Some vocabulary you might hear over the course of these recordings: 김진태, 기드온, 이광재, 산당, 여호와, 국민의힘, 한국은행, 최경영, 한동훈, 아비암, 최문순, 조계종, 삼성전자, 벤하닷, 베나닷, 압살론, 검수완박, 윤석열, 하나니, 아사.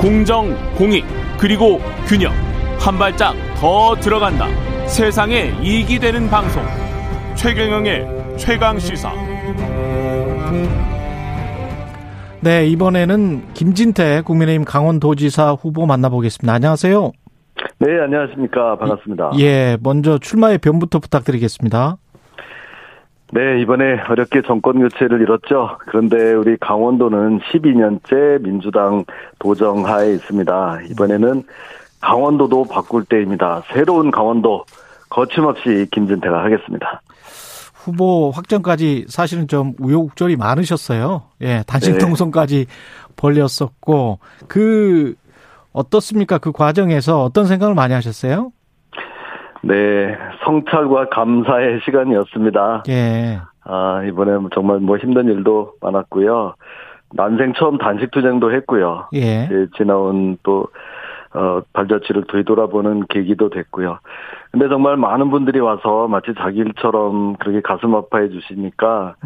공정, 공익, 그리고 균형. 한 발짝 더 들어간다. 세상에 이익이 되는 방송. 최경영의 최강시사. 네, 이번에는 김진태 국민의힘 강원도지사 후보 만나보겠습니다. 안녕하세요. 네, 안녕하십니까. 반갑습니다. 예, 먼저 출마의 변부터 부탁드리겠습니다. 네, 이번에 어렵게 정권 교체를 이뤘죠. 그런데 우리 강원도는 12년째 민주당 도정하에 있습니다. 이번에는 강원도도 바꿀 때입니다. 새로운 강원도 거침없이 김진태가 하겠습니다. 후보 확정까지 사실은 좀 우여곡절이 많으셨어요. 예, 단식 동선까지 벌렸었고 어떻습니까? 그 과정에서 어떤 생각을 많이 하셨어요? 네, 성찰과 감사의 시간이었습니다. 예. 아, 이번에 정말 힘든 일도 많았고요. 난생 처음 단식 투쟁도 했고요. 예. 지나온 발자취를 되돌아보는 계기도 됐고요. 근데 정말 많은 분들이 와서 마치 자기 일처럼 그렇게 가슴 아파해 주시니까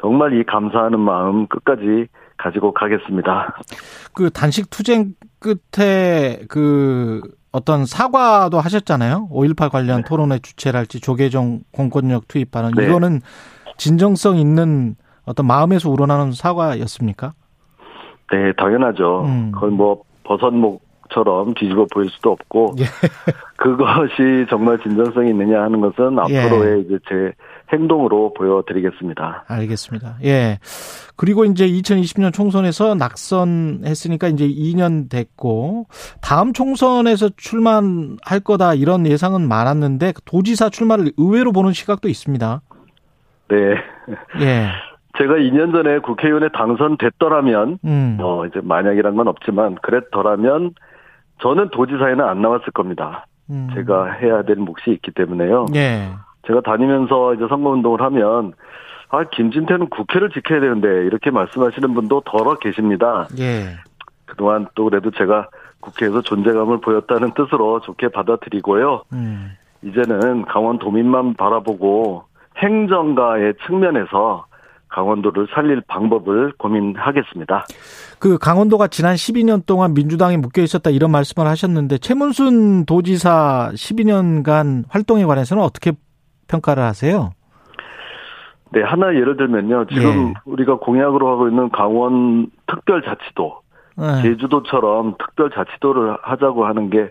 정말 이 감사하는 마음 끝까지 가지고 가겠습니다. 그 단식 투쟁 끝에 어떤 사과도 하셨잖아요. 5.18 관련 네. 토론회 주최를 할지 조계종 공권력 투입하는 네. 이거는 진정성 있는 어떤 마음에서 우러나는 사과였습니까? 네, 당연하죠. 그걸 버선목처럼 뒤집어 보일 수도 없고 예. 그것이 정말 진정성이 있느냐 하는 것은 앞으로의 예. 제 행동으로 보여드리겠습니다. 알겠습니다. 예. 그리고 2020년 총선에서 낙선했으니까 2년 됐고 다음 총선에서 출마할 거다 이런 예상은 많았는데 도지사 출마를 의외로 보는 시각도 있습니다. 네. 예. 제가 2년 전에 국회의원에 당선됐더라면 만약이란 건 없지만 그랬더라면 저는 도지사에는 안 나왔을 겁니다. 제가 해야 될 몫이 있기 때문에요. 예. 제가 다니면서 선거운동을 하면 김진태는 국회를 지켜야 되는데 이렇게 말씀하시는 분도 더러 계십니다. 예. 그동안 그래도 제가 국회에서 존재감을 보였다는 뜻으로 좋게 받아들이고요. 이제는 강원도민만 바라보고 행정가의 측면에서 강원도를 살릴 방법을 고민하겠습니다. 그 강원도가 지난 12년 동안 민주당에 묶여 있었다 이런 말씀을 하셨는데 최문순 도지사 12년간 활동에 관해서는 어떻게 평가를 하세요? 네, 하나 예를 들면요. 지금 예. 우리가 공약으로 하고 있는 강원 특별자치도, 예. 제주도처럼 특별자치도를 하자고 하는 게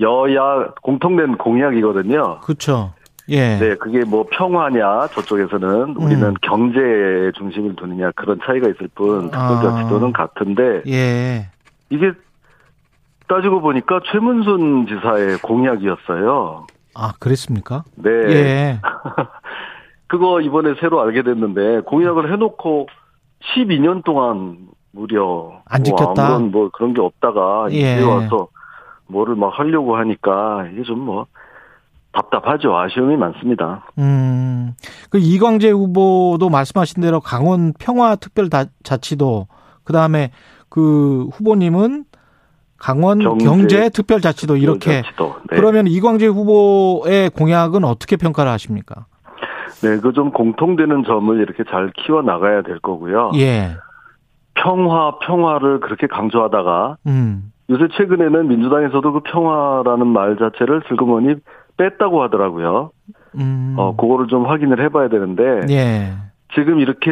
여야 공통된 공약이거든요. 그렇죠. 예. 네, 그게 평화냐 저쪽에서는 우리는 경제에 중심을 두느냐 그런 차이가 있을 뿐 특별자치도는 같은데 예. 이게 따지고 보니까 최문순 지사의 공약이었어요. 아, 그랬습니까? 네. 예. 그거 이번에 새로 알게 됐는데 공약을 해놓고 12년 동안 무려 안 지켰다. 아무런 그런 게 없다가 예. 이제 와서 뭐를 하려고 하니까 이게 좀 답답하죠. 아쉬움이 많습니다. 그 이광재 후보도 말씀하신 대로 강원 평화 특별자치도 그다음에 그 후보님은 강원 경제 특별자치도 이렇게 네. 그러면 이광재 후보의 공약은 어떻게 평가를 하십니까? 네, 그 좀 공통되는 점을 이렇게 잘 키워 나가야 될 거고요. 예. 평화를 그렇게 강조하다가 요새 최근에는 민주당에서도 그 평화라는 말 자체를 슬그머니 뺐다고 하더라고요. 그거를 좀 확인을 해봐야 되는데 예. 지금 이렇게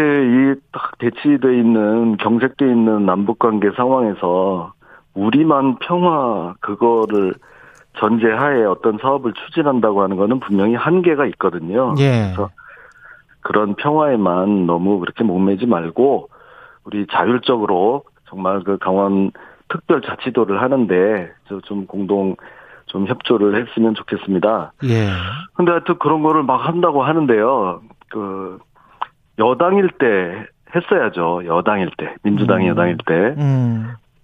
딱 대치돼 있는 경색돼 있는 남북관계 상황에서 우리만 평화 그거를 전제하에 어떤 사업을 추진한다고 하는 거는 분명히 한계가 있거든요. 예. 그래서 그런 평화에만 너무 그렇게 목매지 말고 우리 자율적으로 정말 그 강원 특별자치도를 하는데 좀 공동 협조를 했으면 좋겠습니다. 예. 근데 하여튼 그런 거를 한다고 하는데요. 여당일 때 했어야죠. 여당일 때. 민주당이 여당일 때.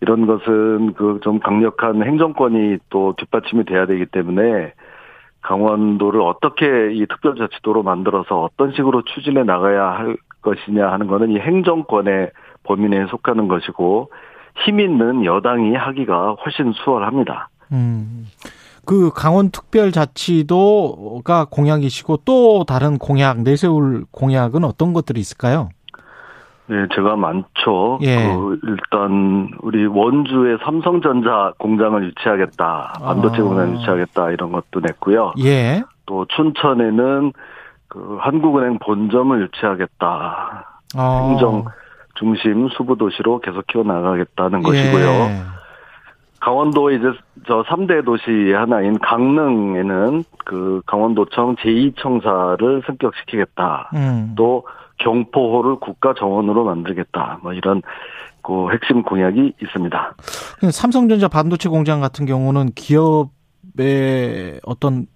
이런 것은 좀 강력한 행정권이 뒷받침이 돼야 되기 때문에 강원도를 어떻게 이 특별자치도로 만들어서 어떤 식으로 추진해 나가야 할 것이냐 하는 거는 이 행정권의 범위내에 속하는 것이고 힘 있는 여당이 하기가 훨씬 수월합니다. 그 강원특별자치도가 공약이시고 또 다른 공약, 내세울 공약은 어떤 것들이 있을까요? 네, 제가 많죠. 예. 일단 우리 원주에 삼성전자 공장을 유치하겠다, 반도체 공장을 유치하겠다 이런 것도 냈고요. 예. 또 춘천에는 한국은행 본점을 유치하겠다. 행정 중심 수부 도시로 계속 키워 나가겠다는 것이고요. 예. 강원도의 이제 저 3대 도시의 하나인 강릉에는 강원도청 제2청사를 승격시키겠다. 또 경포호를 국가 정원으로 만들겠다. 뭐 이런 핵심 공약이 있습니다. 삼성전자 반도체 공장 같은 경우는 기업의 어떤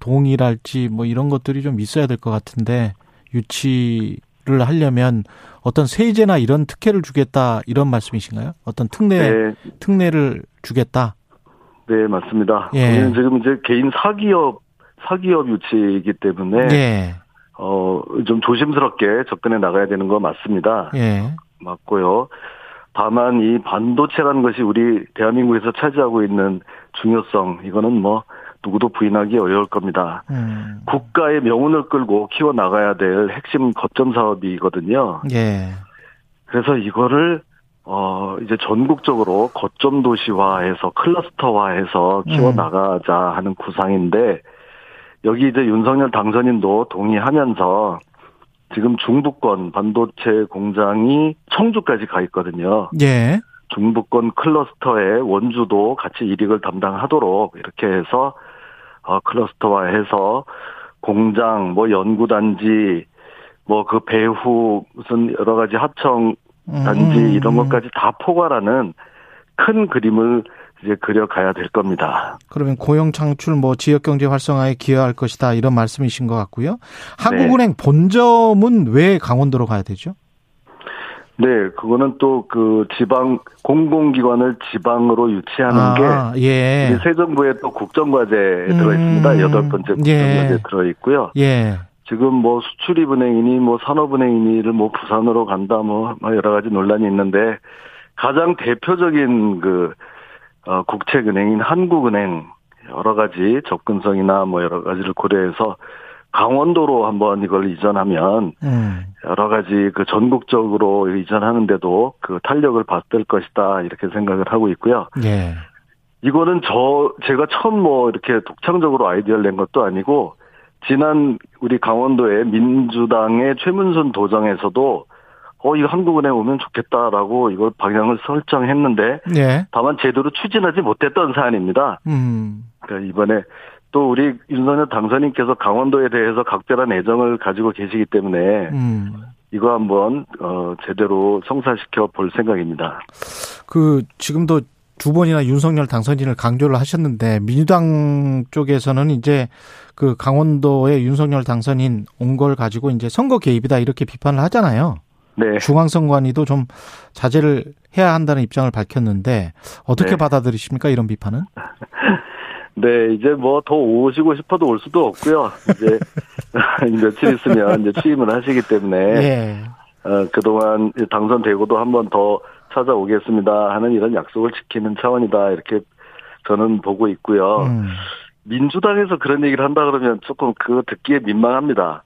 동의랄지 이런 것들이 좀 있어야 될 것 같은데, 유치를 하려면 어떤 세제나 이런 특혜를 주겠다 이런 말씀이신가요? 어떤 특례를 주겠다? 네, 맞습니다. 예. 우리는 지금 이제 개인 사기업 유치이기 때문에 예. 좀 조심스럽게 접근해 나가야 되는 거 맞습니다. 예. 맞고요. 다만 이 반도체라는 것이 우리 대한민국에서 차지하고 있는 중요성, 이거는 누구도 부인하기 어려울 겁니다. 국가의 명운을 끌고 키워나가야 될 핵심 거점 사업이거든요. 예. 그래서 이거를 이제 전국적으로 거점 도시화해서 클러스터화해서 키워나가자 하는 구상인데, 여기 이제 윤석열 당선인도 동의하면서 지금 중부권 반도체 공장이 청주까지 가 있거든요. 예. 중부권 클러스터에 원주도 같이 이익을 담당하도록 이렇게 해서 클러스터화해서 공장, 연구단지, 배후 무슨 여러 가지 하청단지 이런 것까지 다 포괄하는 큰 그림을 이제 그려가야 될 겁니다. 그러면 고용 창출, 지역경제 활성화에 기여할 것이다 이런 말씀이신 것 같고요. 한국은행 본점은 왜 강원도로 가야 되죠? 네, 그거는 또 지방 공공기관을 지방으로 유치하는 게 예. 새 정부의 또 국정과제에 들어 있습니다. 8번째 국정과제에 예. 들어 있고요. 예. 지금 수출입은행이니 산업은행이니를 부산으로 간다 여러 가지 논란이 있는데, 가장 대표적인 국책은행인 한국은행 여러 가지 접근성이나 여러 가지를 고려해서 강원도로 한번 이걸 이전하면 여러 가지 전국적으로 이전하는데도 탄력을 받을 것이다 이렇게 생각을 하고 있고요. 예. 이거는 제가 처음 이렇게 독창적으로 아이디어를 낸 것도 아니고, 지난 우리 강원도의 민주당의 최문순 도정에서도 이거 한국은행 오면 좋겠다라고 이걸 방향을 설정했는데 예. 다만 제대로 추진하지 못했던 사안입니다. 그러니까 이번에 또 우리 윤석열 당선인께서 강원도에 대해서 각별한 애정을 가지고 계시기 때문에 이거 한번 제대로 성사시켜 볼 생각입니다. 지금도 두 번이나 윤석열 당선인을 강조를 하셨는데, 민주당 쪽에서는 이제 강원도에 윤석열 당선인 온 걸 가지고 이제 선거 개입이다 이렇게 비판을 하잖아요. 네. 중앙선관위도 좀 자제를 해야 한다는 입장을 밝혔는데 어떻게 네. 받아들이십니까, 이런 비판은? 네, 이제 더 오시고 싶어도 올 수도 없고요. 이제 며칠 있으면 이제 취임을 하시기 때문에 예. 그동안 당선되고도 한 번 더 찾아오겠습니다 하는 이런 약속을 지키는 차원이다 이렇게 저는 보고 있고요. 민주당에서 그런 얘기를 한다 그러면 조금 듣기에 민망합니다.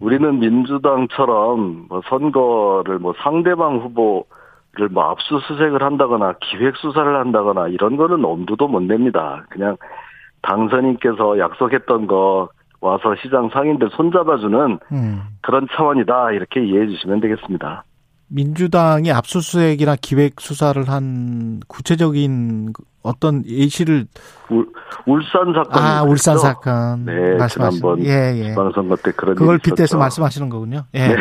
우리는 민주당처럼 선거를 상대방 후보를 압수수색을 한다거나 기획수사를 한다거나 이런 거는 엄두도 못 냅니다. 그냥 당선인께서 약속했던 거 와서 시장 상인들 손잡아주는 그런 차원이다 이렇게 이해해 주시면 되겠습니다. 민주당이 압수수색이나 기획수사를 한 구체적인 어떤 예시를. 울산 사건. 울산 사건. 네, 지난번 지방선거 때 그런 그걸 빗대서 말씀하시는 거군요. 예. 네.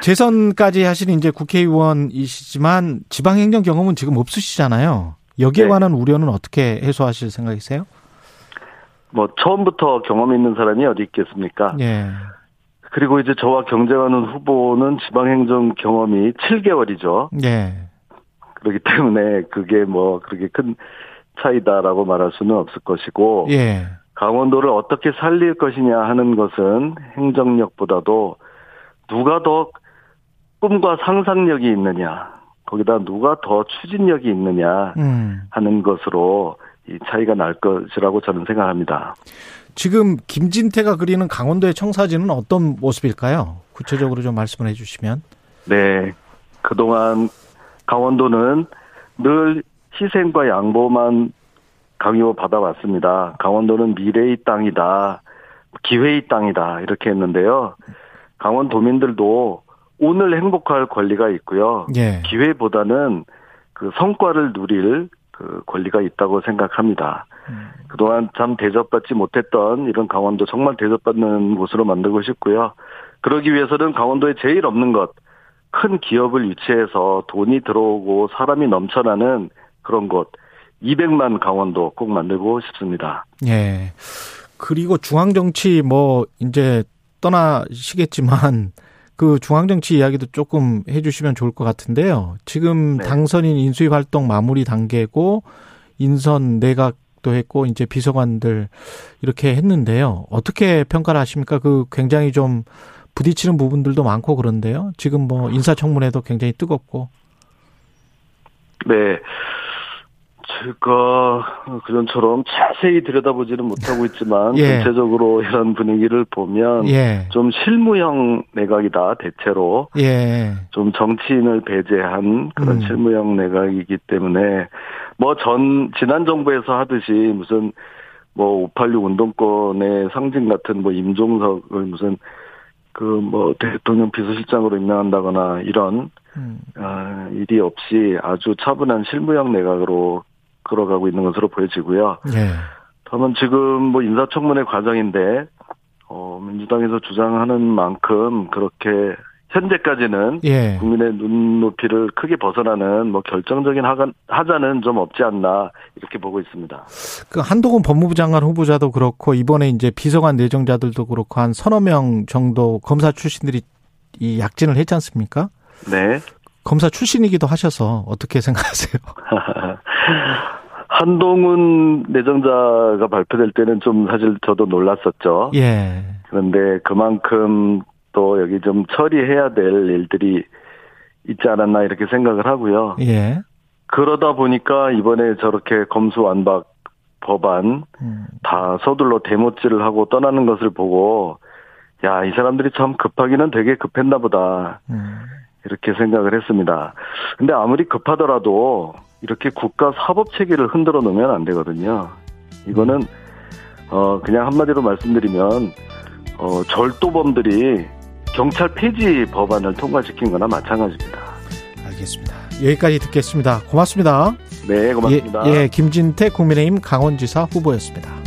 재선까지 하신 이제 국회의원이시지만 지방행정 경험은 지금 없으시잖아요. 여기에 네. 관한 우려는 어떻게 해소하실 생각이세요? 처음부터 경험이 있는 사람이 어디 있겠습니까? 예. 그리고 이제 저와 경쟁하는 후보는 지방행정 경험이 7개월이죠. 네. 그렇기 때문에 그게 그렇게 큰 차이다라고 말할 수는 없을 것이고, 예. 강원도를 어떻게 살릴 것이냐 하는 것은 행정력보다도 누가 더 꿈과 상상력이 있느냐, 거기다 누가 더 추진력이 있느냐 하는 것으로 이 차이가 날 것이라고 저는 생각합니다. 지금 김진태가 그리는 강원도의 청사진은 어떤 모습일까요? 구체적으로 좀 말씀을 해 주시면. 네, 그동안 강원도는 늘 희생과 양보만 강요받아 왔습니다. 강원도는 미래의 땅이다, 기회의 땅이다 이렇게 했는데요. 강원도민들도 오늘 행복할 권리가 있고요. 예. 기회보다는 그 성과를 누릴 그 권리가 있다고 생각합니다. 그동안 참 대접받지 못했던 이런 강원도 정말 대접받는 곳으로 만들고 싶고요. 그러기 위해서는 강원도에 제일 없는 것, 큰 기업을 유치해서 돈이 들어오고 사람이 넘쳐나는 그런 곳, 200만 강원도 꼭 만들고 싶습니다. 예. 그리고 중앙정치 뭐 이제 떠나시겠지만 그 중앙정치 이야기도 조금 해주시면 좋을 것 같은데요. 지금 네. 당선인 인수위 활동 마무리 단계고 인선 내각도 했고 이제 비서관들 이렇게 했는데요. 어떻게 평가를 하십니까? 그 굉장히 좀 부딪히는 부분들도 많고 그런데요. 지금 뭐 인사청문회도 굉장히 뜨겁고. 네. 제가 그전처럼 자세히 들여다보지는 못하고 있지만 예. 전체적으로 이런 분위기를 보면 예. 좀 실무형 내각이다. 대체로 예. 좀 정치인을 배제한 그런 실무형 내각이기 때문에 뭐 지난 정부에서 하듯이 무슨 뭐 586 운동권의 상징 같은 뭐 임종석을 무슨 그 뭐 대통령 비서실장으로 임명한다거나 이런 일이 없이 아주 차분한 실무형 내각으로 걸어가고 있는 것으로 보여지고요. 네. 다만 지금 뭐 인사청문회 과정인데 민주당에서 주장하는 만큼 그렇게 현재까지는 예. 국민의 눈높이를 크게 벗어나는 뭐 결정적인 하자는 좀 없지 않나 이렇게 보고 있습니다. 그 한동훈 법무부 장관 후보자도 그렇고 이번에 이제 비서관 내정자들도 그렇고 한 서너 명 정도 검사 출신들이 이 약진을 했지 않습니까? 네. 검사 출신이기도 하셔서 어떻게 생각하세요? 한동훈 내정자가 발표될 때는 좀 사실 저도 놀랐었죠. 예. 그런데 그만큼 또 여기 좀 처리해야 될 일들이 있지 않았나 이렇게 생각을 하고요. 예. 그러다 보니까 이번에 저렇게 검수완박 법안 다 서둘러 대못질을 하고 떠나는 것을 보고 야, 이 사람들이 참 급하기는 되게 급했나 보다. 이렇게 생각을 했습니다. 근데 아무리 급하더라도 이렇게 국가 사법 체계를 흔들어 놓으면 안 되거든요. 이거는 그냥 한마디로 말씀드리면 절도범들이 경찰 폐지 법안을 통과시킨 거나 마찬가지입니다. 알겠습니다. 여기까지 듣겠습니다. 고맙습니다. 네, 고맙습니다. 예, 김진태 국민의힘 강원지사 후보였습니다.